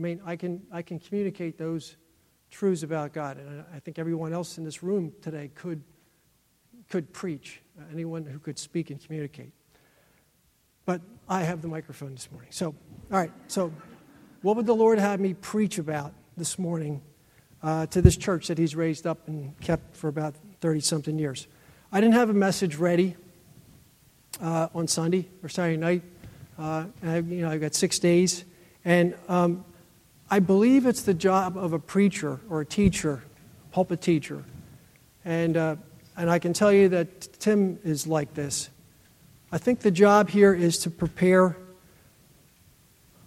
I mean, I can communicate those truths about God, and I think everyone else in this room today could preach, anyone who could speak and communicate. But I have the microphone this morning. So, all right, so what would the Lord have me preach about this morning to this church that he's raised up and kept for about 30-something years? I didn't have a message ready on Sunday or Saturday night. I've got 6 days. And I believe it's the job of a preacher or a teacher, pulpit teacher. And I can tell you that Tim is like this. I think the job here is to prepare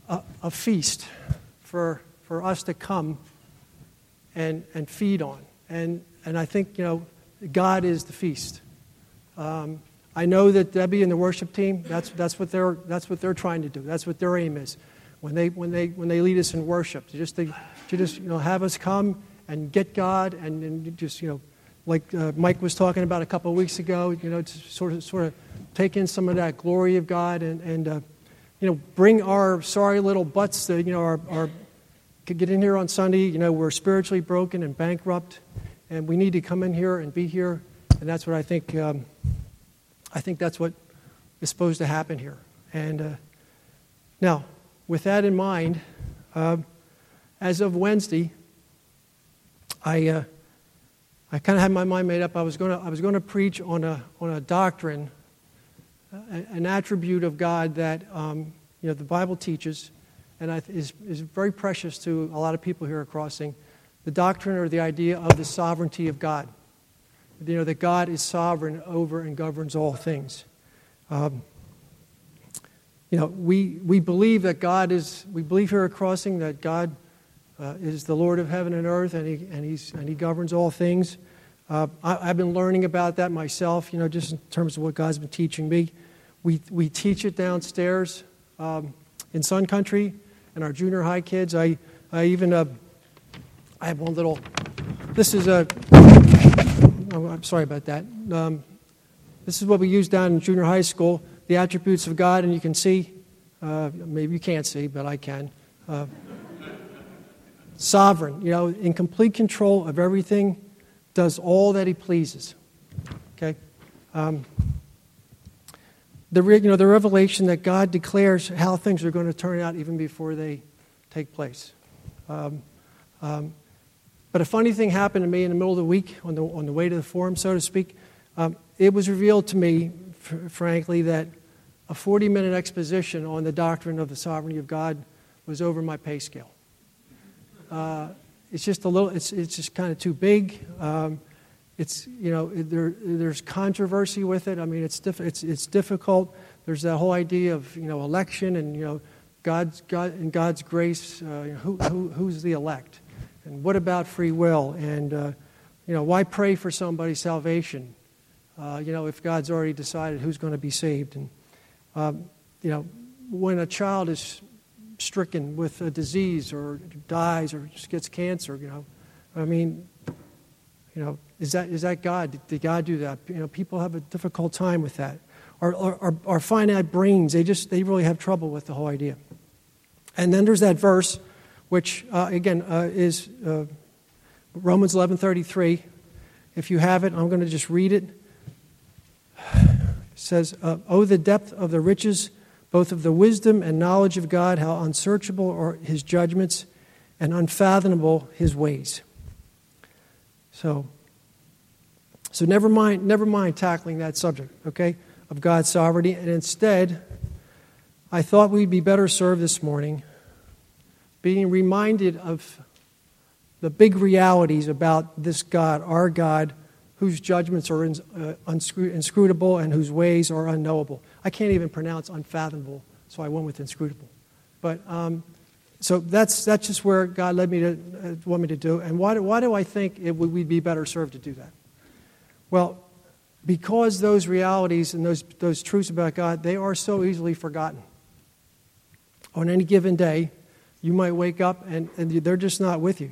a feast for us to come and feed on. And I think, God is the feast. I know that Debbie and the worship team, that's what they're trying to do. That's what their aim is. When they lead us in worship, to just have us come and get God and just like Mike was talking about a couple of weeks ago, to sort of take in some of that glory of God and bring our sorry little butts that our could get in here on Sunday. We're spiritually broken and bankrupt, and we need to come in here and be here, and that's what I think. I think that's what is supposed to happen here, and now. With that in mind, as of Wednesday, I kind of had my mind made up. I was going to preach on a doctrine, an attribute of God that the Bible teaches, and is very precious to a lot of people here at Crossing, the doctrine or the idea of the sovereignty of God. That God is sovereign over and governs all things. We believe that we believe here at Crossing that God is the Lord of heaven and earth, and he governs all things. I've been learning about that myself, just in terms of what God's been teaching me. We teach it downstairs in Sun Country and our junior high kids. I have one little. I'm sorry about that. This is what we use down in junior high school. The attributes of God, and you can see, maybe you can't see, but I can. Sovereign, in complete control of everything, does all that he pleases. Okay, the revelation that God declares how things are going to turn out even before they take place. But a funny thing happened to me in the middle of the week on the way to the forum, so to speak. It was revealed to me, frankly, that a 40-minute exposition on the doctrine of the sovereignty of God was over my pay scale. It's just a little. It's just kind of too big. There's controversy with it. I mean, it's difficult. There's that whole idea of election and God and God's grace. Who's the elect? And what about free will? And why pray for somebody's salvation? If God's already decided who's going to be saved. And, when a child is stricken with a disease or dies or just gets cancer, is that God? Did God do that? People have a difficult time with that. Our finite brains, they really have trouble with the whole idea. And then there's that verse, which, is Romans 11:33. If you have it, I'm going to just read it. It says, "Oh, the depth of the riches, both of the wisdom and knowledge of God, how unsearchable are his judgments and unfathomable his ways." So never mind tackling that subject, okay, of God's sovereignty. And instead, I thought we'd be better served this morning being reminded of the big realities about this God, our God, whose judgments are inscrutable and whose ways are unknowable. I can't even pronounce unfathomable, so I went with inscrutable. But so that's just where God led me to want me to do. And why do I think we'd be better served to do that? Well, because those realities and those truths about God, they are so easily forgotten. On any given day, you might wake up and they're just not with you.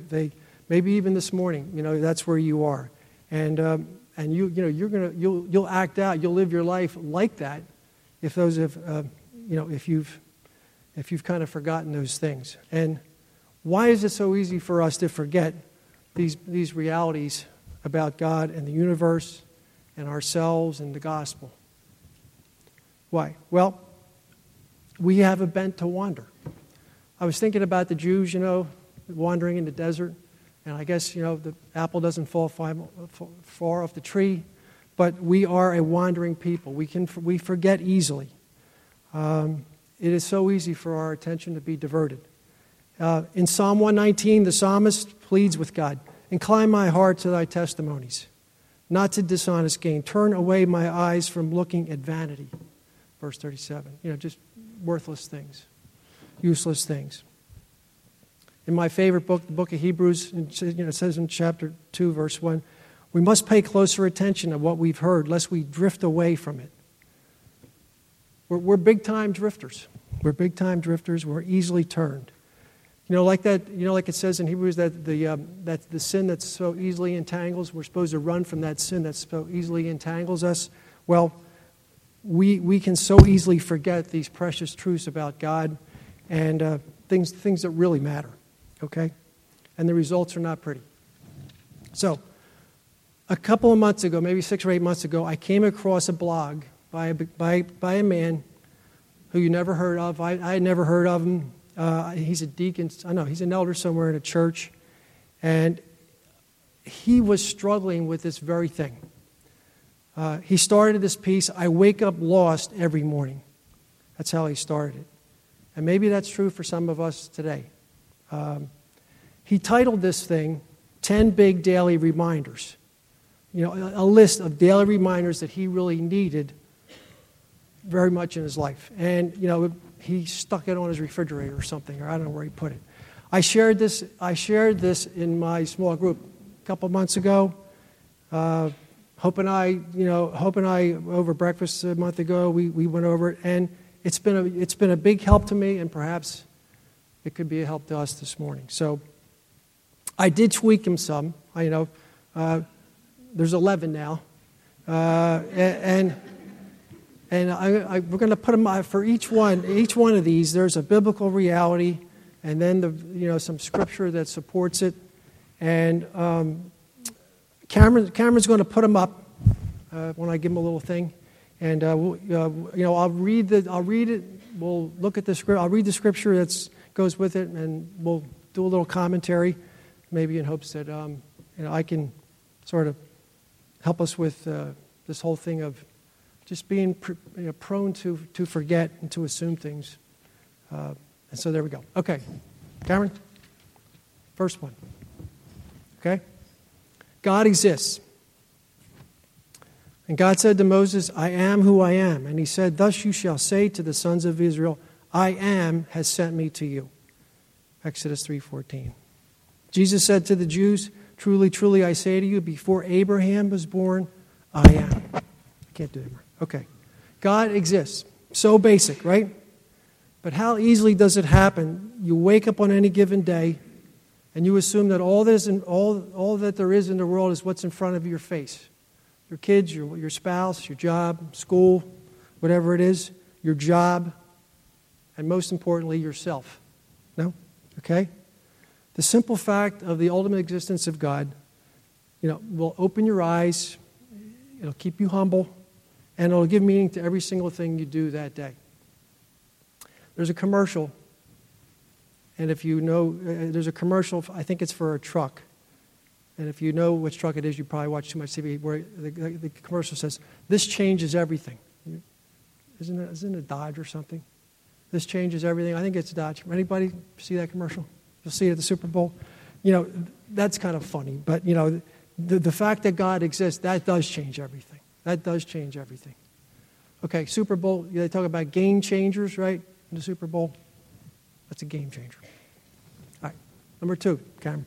Maybe even this morning, that's where you are. And you'll act out, you'll live your life like that if you've kind of forgotten those things. And Why is it so easy for us to forget these realities about God and the universe and ourselves and the gospel? Why? Well, we have a bent to wander. I was thinking about the Jews, wandering in the desert. And I guess, the apple doesn't fall far off the tree. But we are a wandering people. We forget easily. It is so easy for our attention to be diverted. In Psalm 119, the psalmist pleads with God, "Incline my heart to thy testimonies, not to dishonest gain. Turn away my eyes from looking at vanity." Verse 37. Just worthless things, useless things. In my favorite book, the book of Hebrews, it says in chapter 2, verse 1, we must pay closer attention to what we've heard, lest we drift away from it. We're big-time drifters. We're easily turned. Like it says in Hebrews, that the sin that so easily entangles, we're supposed to run from that sin that so easily entangles us. Well, we can so easily forget these precious truths about God and things that really matter, okay? And the results are not pretty. So, a couple of months ago, maybe 6 or 8 months ago, I came across a blog by a man who you never heard of. I had never heard of him. He's a deacon. I know he's an elder somewhere in a church, and he was struggling with this very thing. He started this piece, "I wake up lost every morning." That's how he started it. And maybe that's true for some of us today. He titled this thing, 10 Big Daily Reminders. A list of daily reminders that he really needed very much in his life. And, he stuck it on his refrigerator or something, or I don't know where he put it. I shared this in my small group a couple months ago. Hope and I over breakfast a month ago, we went over it, and it's been a big help to me, and perhaps it could be a help to us this morning. So I did tweak him some. There's 11 now, and we're going to put them for each one of these. There's a biblical reality, and then some scripture that supports it, and Cameron's going to put them up when I give him a little thing, and I'll read it. We'll look at the scripture. I'll read the scripture that goes with it, and we'll do a little commentary, maybe in hopes that I can sort of help us with this whole thing of just being prone to forget and to assume things. And so there we go. Okay, Cameron, first one. Okay. God exists. And God said to Moses, "I am who I am." And he said, "Thus you shall say to the sons of Israel, I am has sent me to you." Exodus 3:14. Jesus said to the Jews, "Truly, truly, I say to you, before Abraham was born, I am." I can't do it. Okay. God exists. So basic, right? But how easily does it happen? You wake up on any given day, and you assume that all that there is in the world is what's in front of your face. Your kids, your spouse, your job, school, whatever it is, your job, and most importantly, yourself. No? Okay? The simple fact of the ultimate existence of God, will open your eyes, it'll keep you humble, and it'll give meaning to every single thing you do that day. There's a commercial. And if you know, there's a commercial, I think it's for a truck. And if you know which truck it is, you probably watch too much TV, where the commercial says, "This changes everything." Isn't it a Dodge or something? This changes everything. I think it's Dodge. Anybody see that commercial? You'll see it at the Super Bowl. That's kind of funny. But, the fact that God exists, that does change everything. Okay, Super Bowl, they talk about game changers, right, in the Super Bowl. That's a game changer. All right, number 2, Cameron.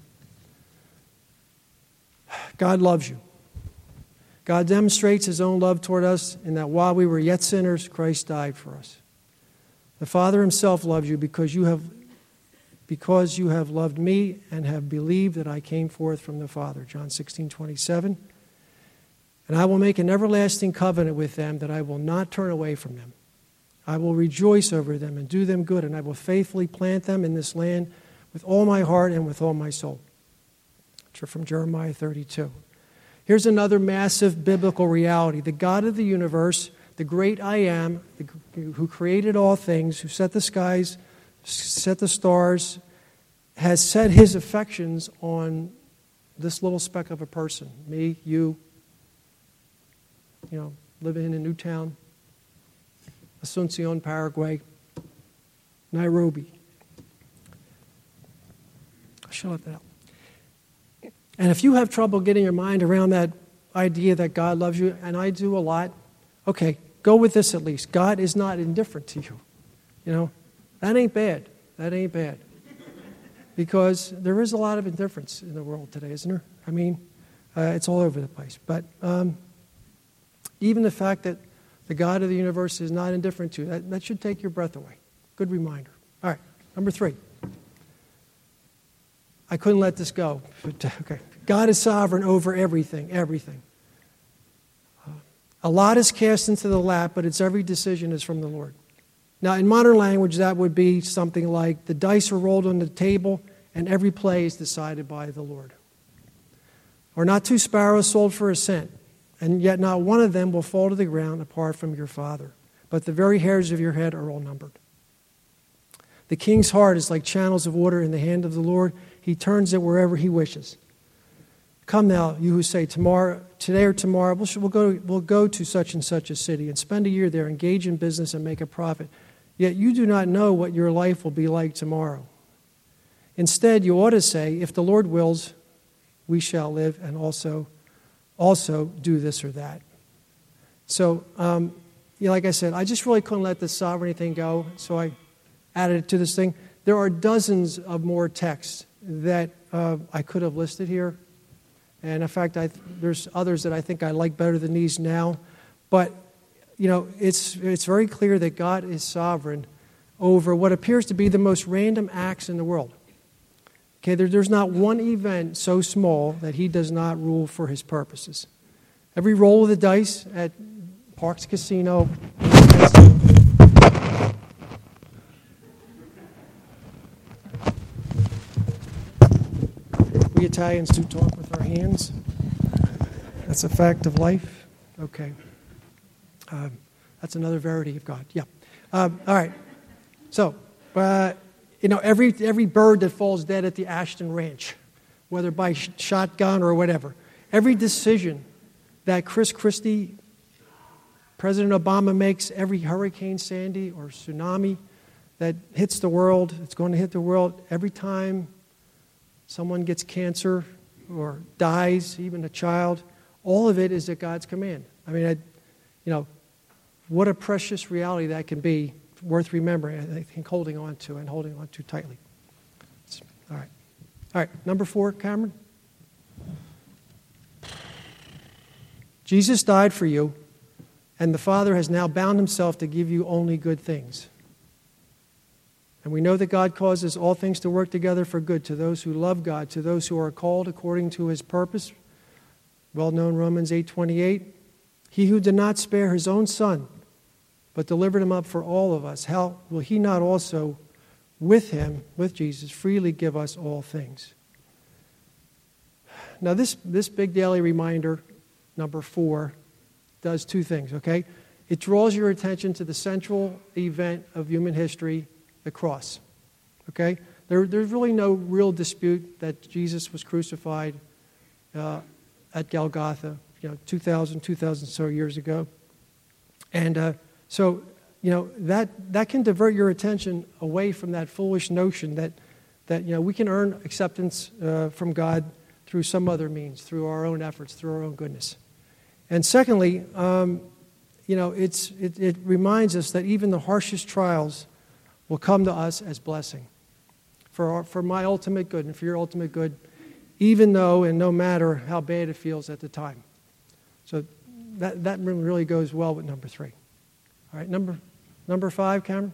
God loves you. God demonstrates his own love toward us in that while we were yet sinners, Christ died for us. The Father himself loves you because you have loved me and have believed that I came forth from the Father. John 16:27. And I will make an everlasting covenant with them that I will not turn away from them. I will rejoice over them and do them good, and I will faithfully plant them in this land with all my heart and with all my soul, which are from Jeremiah 32. Here's another massive biblical reality. The God of the universe, the great I am, who created all things, who set the skies, set the stars, has set his affections on this little speck of a person, me, you know, living in a new town, Asuncion, Paraguay, Nairobi. I should let that out. And if you have trouble getting your mind around that idea that God loves you, and I do a lot, okay, go with this at least. God is not indifferent to you. You know, that ain't bad. That ain't bad. Because there is a lot of indifference in the world today, isn't there? I mean, it's all over the place. But even the fact that the God of the universe is not indifferent to you, that should take your breath away. Good reminder. All right, number 3. I couldn't let this go. Okay. God is sovereign over everything, everything. A lot is cast into the lap, but its every decision is from the Lord. Now, in modern language, that would be something like the dice are rolled on the table and every play is decided by the Lord. Or not 2 sparrows sold for a cent, and yet not one of them will fall to the ground apart from your Father. But the very hairs of your head are all numbered. The king's heart is like channels of water in the hand of the Lord. He turns it wherever he wishes. Come now, you who say, today or tomorrow, we'll go to such and such a city and spend a year there, engage in business and make a profit. Yet you do not know what your life will be like tomorrow. Instead, you ought to say, if the Lord wills, we shall live and also do this or that. So, like I said, I just really couldn't let the sovereignty thing go, so I added it to this thing. There are dozens of more texts that I could have listed here. And in fact, there's others that I think I like better than these now. But, you know, it's very clear that God is sovereign over what appears to be the most random acts in the world. Okay, there's not one event so small that he does not rule for his purposes. Every roll of the dice at Parks Casino... Italians do talk with our hands. That's a fact of life. Okay. That's another verity of God. Yeah. All right. So, every bird that falls dead at the Ashton Ranch, whether by shotgun or whatever, every decision that Chris Christie, President Obama makes, every Hurricane Sandy or tsunami that hits the world, it's going to hit the world, every time someone gets cancer or dies, even a child, all of it is at God's command. I mean, what a precious reality that can be, worth remembering, I think, holding on to tightly. All right, number 4, Cameron. Jesus died for you, and the Father has now bound himself to give you only good things. And we know that God causes all things to work together for good to those who love God, to those who are called according to his purpose. Well-known Romans 8:28. He who did not spare his own son, but delivered him up for all of us, how will he not also with him, with Jesus, freely give us all things? Now this big daily reminder, number 4, does 2 things, okay? It draws your attention to the central event of human history, the cross, okay? There's really no real dispute that Jesus was crucified at Golgotha, 2,000 years ago. And that can divert your attention away from that foolish notion that we can earn acceptance from God through some other means, through our own efforts, through our own goodness. And secondly, it reminds us that even the harshest trials will come to us as blessing for my ultimate good and for your ultimate good, even though and no matter how bad it feels at the time. So that really goes well with number 3. All right, number 5, Cameron.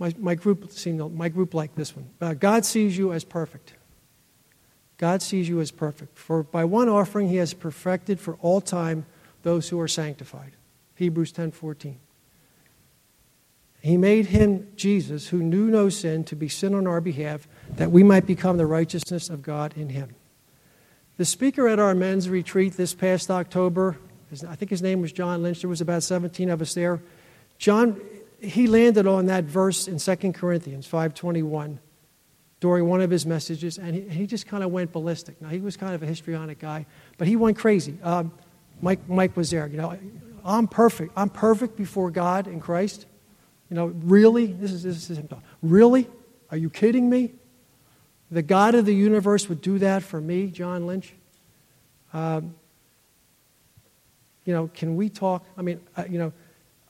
My group liked this one. God sees you as perfect. God sees you as perfect. For by one offering he has perfected for all time those who are sanctified. Hebrews 10:14. He made him, Jesus, who knew no sin, to be sin on our behalf, that we might become the righteousness of God in him. The speaker at our men's retreat this past October, I think his name was John Lynch. There was about 17 of us there. John, he landed on that verse in 2 Corinthians 5:21 during one of his messages, and he just kind of went ballistic. Now, he was kind of a histrionic guy, but he went crazy. Mike was there. You know, I'm perfect. I'm perfect before God and Christ. You know, really? This is him talking. Really? Are you kidding me? The God of the universe would do that for me, John Lynch. You know, can we talk? I mean, you know,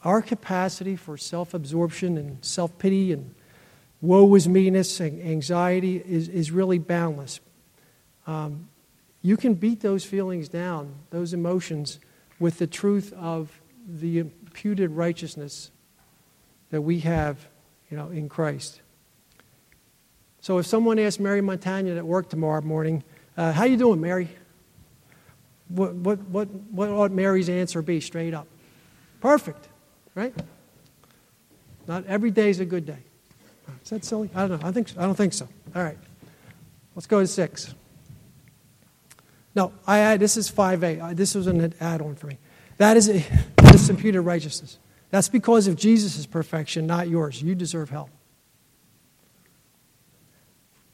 our capacity for self-absorption and self-pity and woe is me-ness and anxiety is really boundless. You can beat those feelings down, those emotions, with the truth of the imputed righteousness that we have, you know, in Christ. So if someone asks Mary Montagna at work tomorrow morning, how you doing, Mary? What ought Mary's answer be straight up? Perfect, right? Not every day is a good day. Is that silly? I don't know. I don't think so. All right. Let's go to 6. No, this is 5a. This was an add-on for me. That is this imputed righteousness. That's because of Jesus' perfection, not yours. You deserve hell.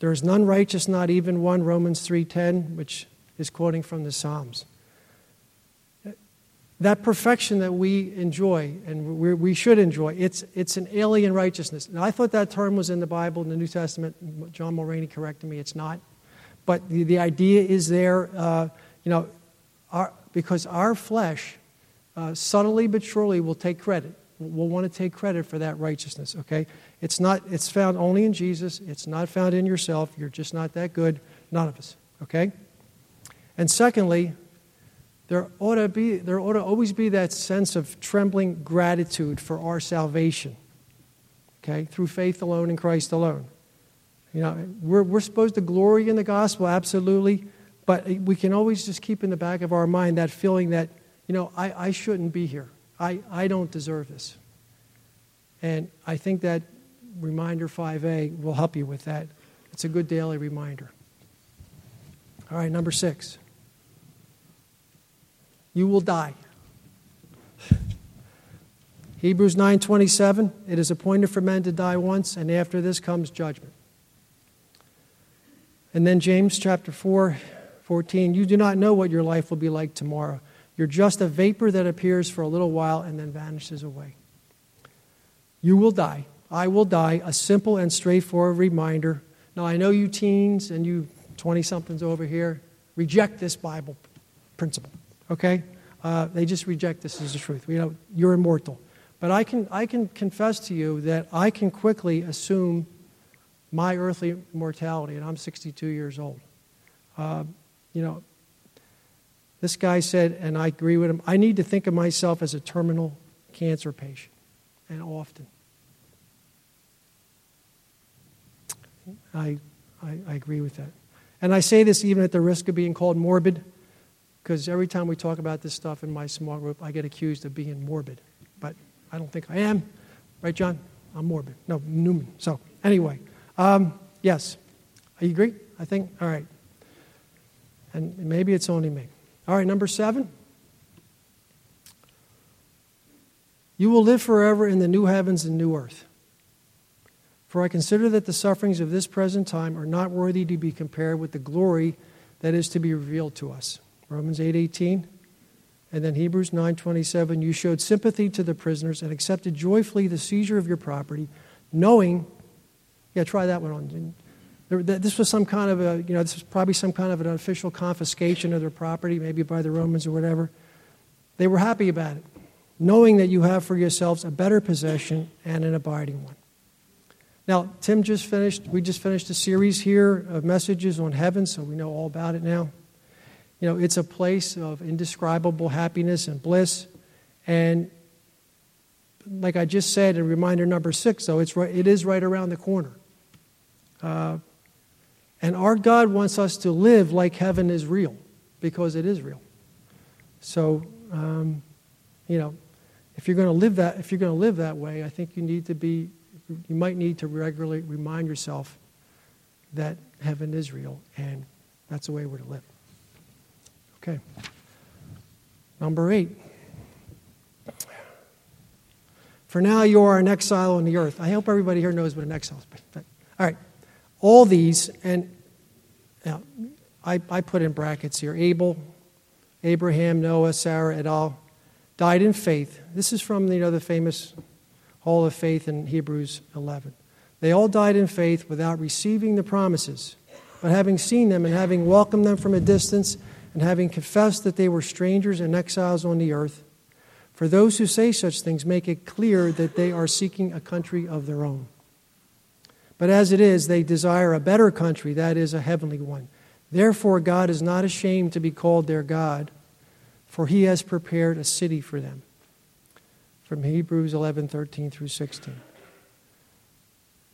There is none righteous, not even one, Romans 3:10, which is quoting from the Psalms. That perfection that we enjoy and we should enjoy, it's an alien righteousness. Now, I thought that term was in the Bible, in the New Testament. John Mulraney corrected me. It's not. But the idea is there, you know, because our flesh subtly but surely will take credit. We'll want to take credit for that righteousness, okay? It's not. It's found only in Jesus. It's not found in yourself. You're just not that good. None of us, okay? And secondly, there ought to always be that sense of trembling gratitude for our salvation, okay? Through faith alone in Christ alone. You know, we're supposed to glory in the gospel, absolutely, but we can always just keep in the back of our mind that feeling that, you know, I shouldn't be here. I don't deserve this. And I think that reminder 5A will help you with that. It's a good daily reminder. All right, number 6. You will die. Hebrews 9:27, it is appointed for men to die once, and after this comes judgment. And then James chapter 4:14, you do not know what your life will be like tomorrow. You're just a vapor that appears for a little while and then vanishes away. You will die. I will die. A simple and straightforward reminder. Now, I know you teens and you 20-somethings over here reject this Bible principle, okay? They just reject this as the truth. You know, you're immortal. But I can confess to you that I can quickly assume my earthly mortality, and I'm 62 years old. You know, this guy said, and I agree with him, I need to think of myself as a terminal cancer patient, and often. I agree with that. And I say this even at the risk of being called morbid, because every time we talk about this stuff in my small group, I get accused of being morbid. But I don't think I am. Right, John? I'm morbid. No, Newman. So, anyway. Yes. You agree? I think? All right. And maybe it's only me. All right, number 7. You will live forever in the new heavens and new earth. For I consider that the sufferings of this present time are not worthy to be compared with the glory that is to be revealed to us. Romans 8:18, and then Hebrews 9:27, you showed sympathy to the prisoners and accepted joyfully the seizure of your property, knowing... Yeah, try that one on. This was some kind of a, you know, this was probably some kind of an official confiscation of their property, maybe by the Romans or whatever. They were happy about it, knowing that you have for yourselves a better possession and an abiding one. Now, Tim just finished, we just finished a series here of messages on heaven, so we know all about it now. You know, it's a place of indescribable happiness and bliss, and like I just said in reminder number 6, though, it is right around the corner. And our God wants us to live like heaven is real, because it is real. So, you know, if you're going to live that, way, I think you need to be, you might need to regularly remind yourself that heaven is real, and that's the way we're to live. Okay. Number 8. For now you are an exile on the earth. I hope everybody here knows what an exile is. But, all right. All these, and now, I put in brackets here, Abel, Abraham, Noah, Sarah, et al., died in faith. This is from the famous Hall of Faith in Hebrews 11. They all died in faith without receiving the promises, but having seen them and having welcomed them from a distance and having confessed that they were strangers and exiles on the earth. For those who say such things make it clear that they are seeking a country of their own. But as it is, they desire a better country, that is, a heavenly one. Therefore, God is not ashamed to be called their God, for he has prepared a city for them. From Hebrews 11:13 through 16.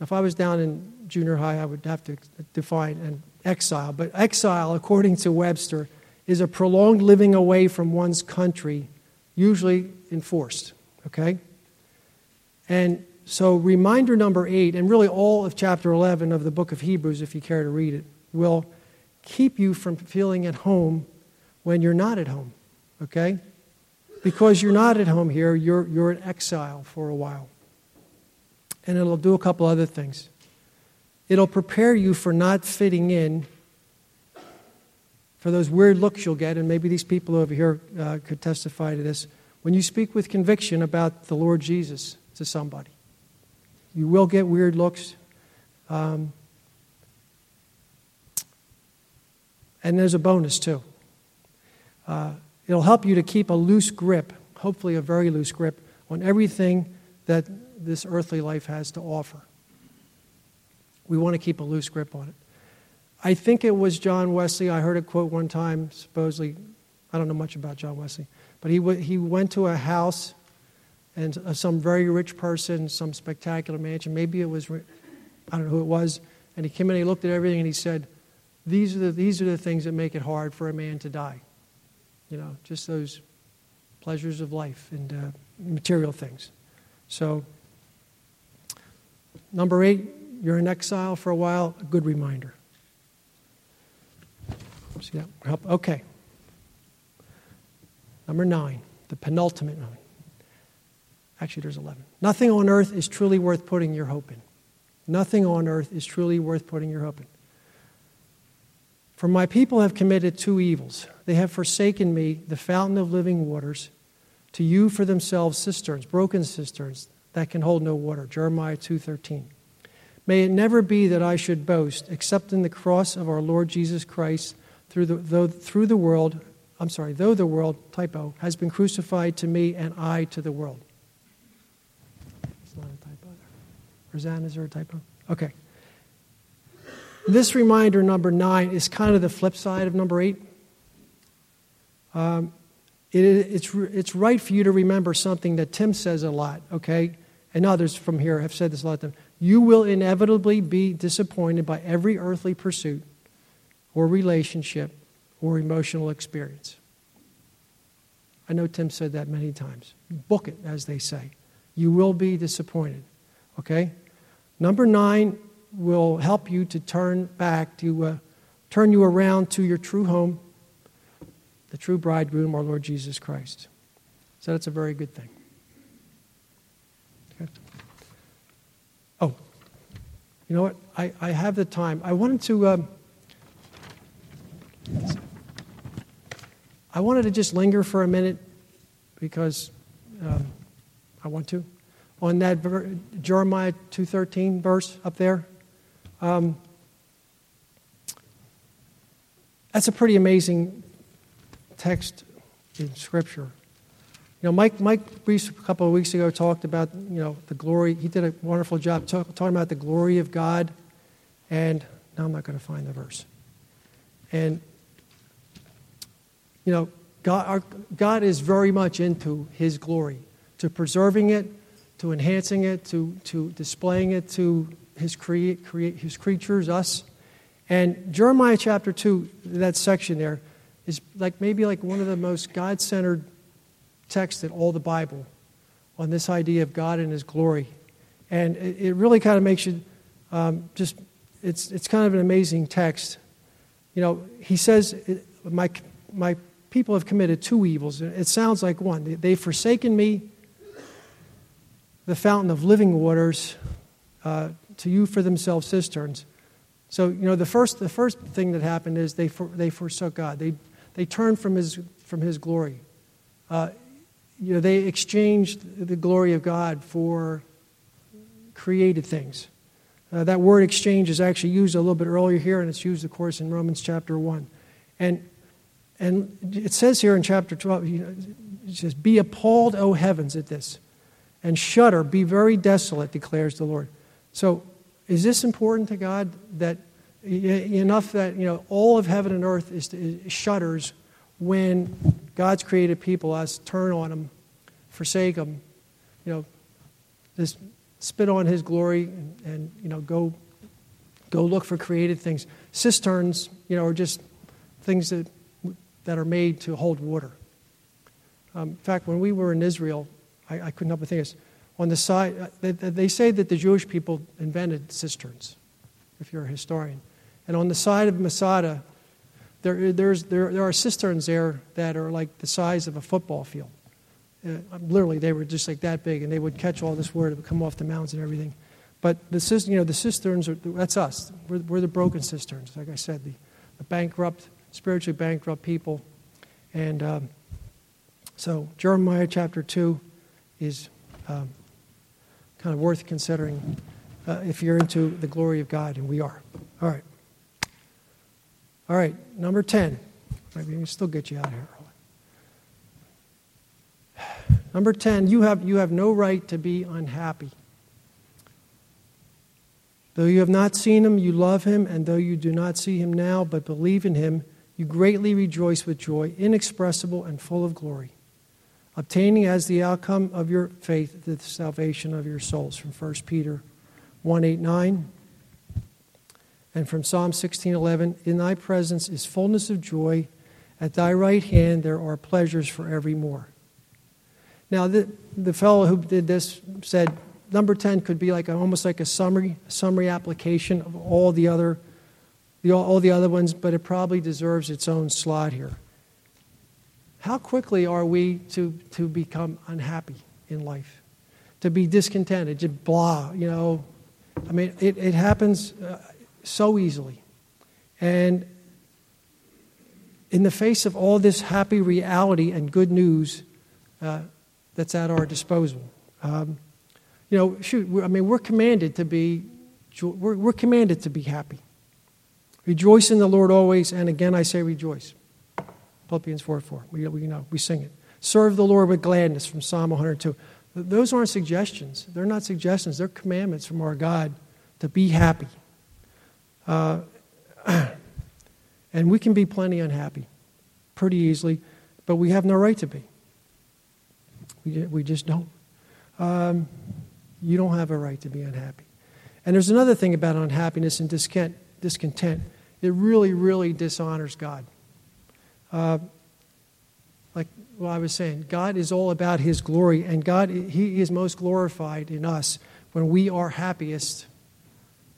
If I was down in junior high, I would have to define an exile. But exile, according to Webster, is a prolonged living away from one's country, usually enforced. Okay? And so reminder number 8, and really all of chapter 11 of the book of Hebrews, if you care to read it, will keep you from feeling at home when you're not at home, okay? Because you're not at home here, you're in exile for a while. And it'll do a couple other things. It'll prepare you for not fitting in, for those weird looks you'll get, and maybe these people over here could testify to this. When you speak with conviction about the Lord Jesus to somebody, you will get weird looks. And there's a bonus, too. It'll help you to keep a loose grip, hopefully a very loose grip, on everything that this earthly life has to offer. We want to keep a loose grip on it. I think it was John Wesley. I heard a quote one time, supposedly. I don't know much about John Wesley. But he went to a house, and some very rich person, some spectacular mansion. Maybe it was, I don't know who it was. And he came in and he looked at everything and he said, These are the things that make it hard for a man to die. You know, just those pleasures of life and material things. So, number 8, you're in exile for a while. A good reminder. See that? Help. Okay. Number 9, the penultimate one. Actually, there's 11. Nothing on earth is truly worth putting your hope in. Nothing on earth is truly worth putting your hope in. For my people have committed 2 evils. They have forsaken me, the fountain of living waters, to you for themselves cisterns, broken cisterns, that can hold no water. Jeremiah 2:13. May it never be that I should boast, except in the cross of our Lord Jesus Christ, though the world, typo, has been crucified to me and I to the world. It's not a typo there. Rosanna, is there a typo? Okay. This reminder, number 9, is kind of the flip side of number 8. It's right for you to remember something that Tim says a lot, okay? And others from here have said this a lot of times. You will inevitably be disappointed by every earthly pursuit or relationship or emotional experience. I know Tim said that many times. Book it, as they say. You will be disappointed, okay? Number 9 will help you to turn you around to your true home, the true bridegroom, our Lord Jesus Christ. So that's a very good thing. Okay. Oh, you know what? I have the time. I wanted to just linger for a minute because I want to on that Jeremiah 2:13 verse up there. That's a pretty amazing text in Scripture. You know, Mike Reece a couple of weeks ago talked about, you know, the glory. He did a wonderful job talking about the glory of God. And now I'm not going to find the verse. And, you know, God is very much into his glory, to preserving it, to enhancing it, to displaying it to his creatures, us. And Jeremiah chapter 2, that section there, is like maybe like one of the most God-centered texts in all the Bible. on this idea of God and His glory. And it really kind of makes you it's kind of an amazing text. You know, he says, my people have committed two evils. It sounds like one. They've forsaken me, the fountain of living waters, to you for themselves cisterns. So, you know, the first thing that happened is they forsook God. They turned from His glory. You know, they exchanged the glory of God for created things. That word exchange is actually used a little bit earlier here, and it's used, of course, in Romans chapter 1. And it says here in chapter 12, you know, it says, "Be appalled, O heavens, at this, and shudder, be very desolate, declares the Lord." So is this important to God, that enough that, you know, all of heaven and earth is shudders when God's created people, us, turn on Him, forsake Him, you know, just spit on His glory and you know, go look for created things. Cisterns, you know, are just things that are made to hold water. In fact, when we were in Israel, I couldn't help but think of this. On the side, they say that the Jewish people invented cisterns, if you're a historian. And on the side of Masada, there are cisterns there that are like the size of a football field. Literally, they were just like that big, and they would catch all this water that would come off the mountains and everything. But the cisterns, that's us. We're the broken cisterns, like I said, the bankrupt, spiritually bankrupt people. And so Jeremiah chapter 2 is kind of worth considering if you're into the glory of God, and we are. All right. All right, number 10. Maybe we can still get you out of here. Number 10, you have no right to be unhappy. Though you have not seen Him, you love Him, and though you do not see Him now, but believe in Him, you greatly rejoice with joy, inexpressible and full of glory, obtaining as the outcome of your faith the salvation of your souls. From 1 Peter 1:8-9, and from Psalm 16:11, in Thy presence is fullness of joy, at Thy right hand there are pleasures for evermore. Now, the fellow who did this said number 10 could be like almost like a summary application of all the other ones, but it probably deserves its own slot here. How quickly are we to become unhappy in life, to be discontented, just blah, you know? I mean, it happens so easily, and in the face of all this happy reality and good news that's at our disposal. You know, we're commanded to be, we're commanded to be happy. Rejoice in the Lord always, and again I say rejoice. Philippians 4:4. We sing it. Serve the Lord with gladness, from Psalm 102. Those aren't suggestions. They're not suggestions. They're commandments from our God to be happy. And we can be plenty unhappy pretty easily, but we have no right to be. We just don't. You don't have a right to be unhappy. And there's another thing about unhappiness and discontent. It really, really dishonors God. Like what I was saying, God is all about His glory, and God, He is most glorified in us when we are happiest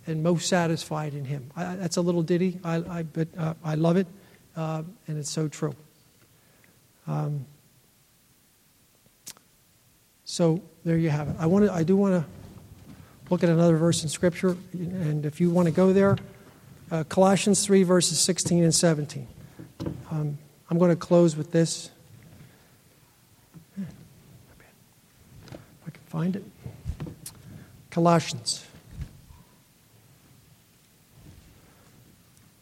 and most satisfied in Him. That's a little ditty, but I love it, and it's so true. So there you have it. I do want to look at another verse in Scripture, and if you want to go there, Colossians 3, verses 16 and 17. I'm going to close with this. If I can find it. Colossians.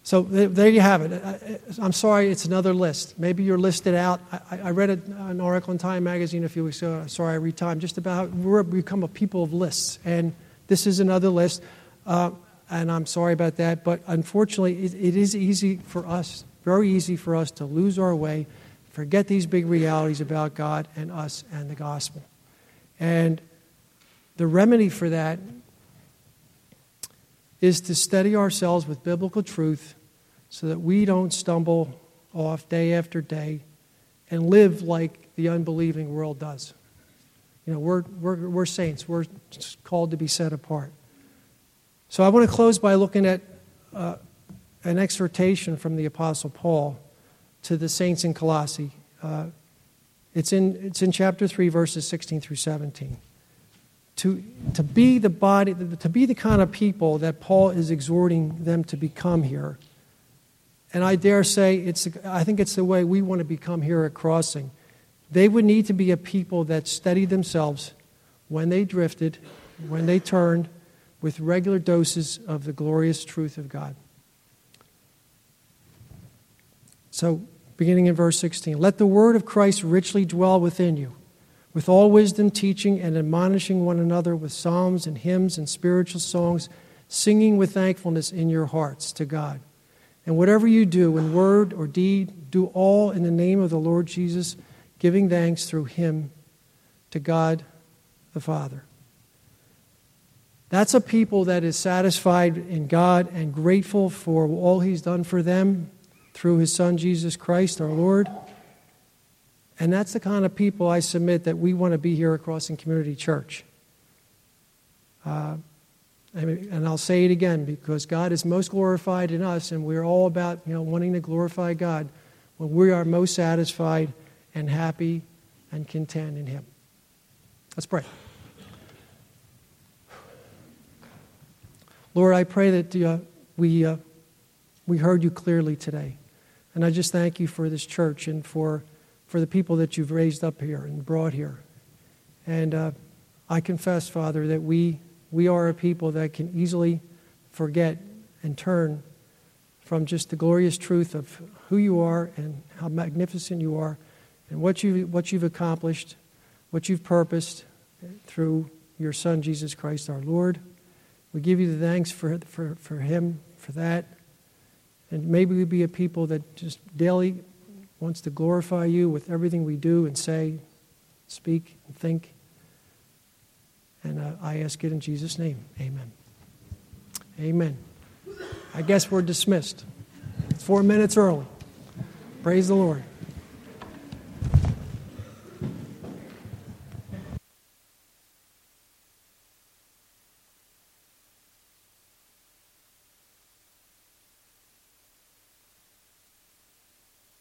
So there you have it. I'm sorry, it's another list. Maybe you're listed out. I read an article in Time magazine a few weeks ago. Sorry, I read Time. Just about we become a people of lists, and this is another list. And I'm sorry about that, but unfortunately, it is easy for us, very easy for us, to lose our way, forget these big realities about God and us and the gospel. And the remedy for that is to steady ourselves with biblical truth, so that we don't stumble off day after day and live like the unbelieving world does. You know, we're saints. We're called to be set apart. So I want to close by looking at an exhortation from the Apostle Paul to the saints in Colossae. It's in chapter 3, verses 16 through 17. To be the body, to be the kind of people that Paul is exhorting them to become here. And I dare say, I think it's the way we want to become here at Crossing. They would need to be a people that steadied themselves when they drifted, when they turned, with regular doses of the glorious truth of God. So, beginning in verse 16, let the word of Christ richly dwell within you, with all wisdom, teaching and admonishing one another with psalms and hymns and spiritual songs, singing with thankfulness in your hearts to God. And whatever you do in word or deed, do all in the name of the Lord Jesus, giving thanks through him to God the Father. That's a people that is satisfied in God and grateful for all he's done for them through his Son, Jesus Christ, our Lord. And that's the kind of people I submit that we want to be here at Crossing Community Church. And I'll say it again, because God is most glorified in us, and we're all about, you know, wanting to glorify God when we are most satisfied and happy and content in him. Let's pray. Lord, I pray that we heard you clearly today. And I just thank you for this church and for the people that you've raised up here and brought here. And I confess, Father, that we are a people that can easily forget and turn from just the glorious truth of who you are and how magnificent you are and what you've accomplished, what you've purposed through your Son, Jesus Christ, our Lord. We give you the thanks for him, for that. And maybe we be a people that just daily wants to glorify you with everything we do and say, speak, and think. And I ask it in Jesus' name. Amen. Amen. I guess we're dismissed. 4 minutes early. Praise the Lord.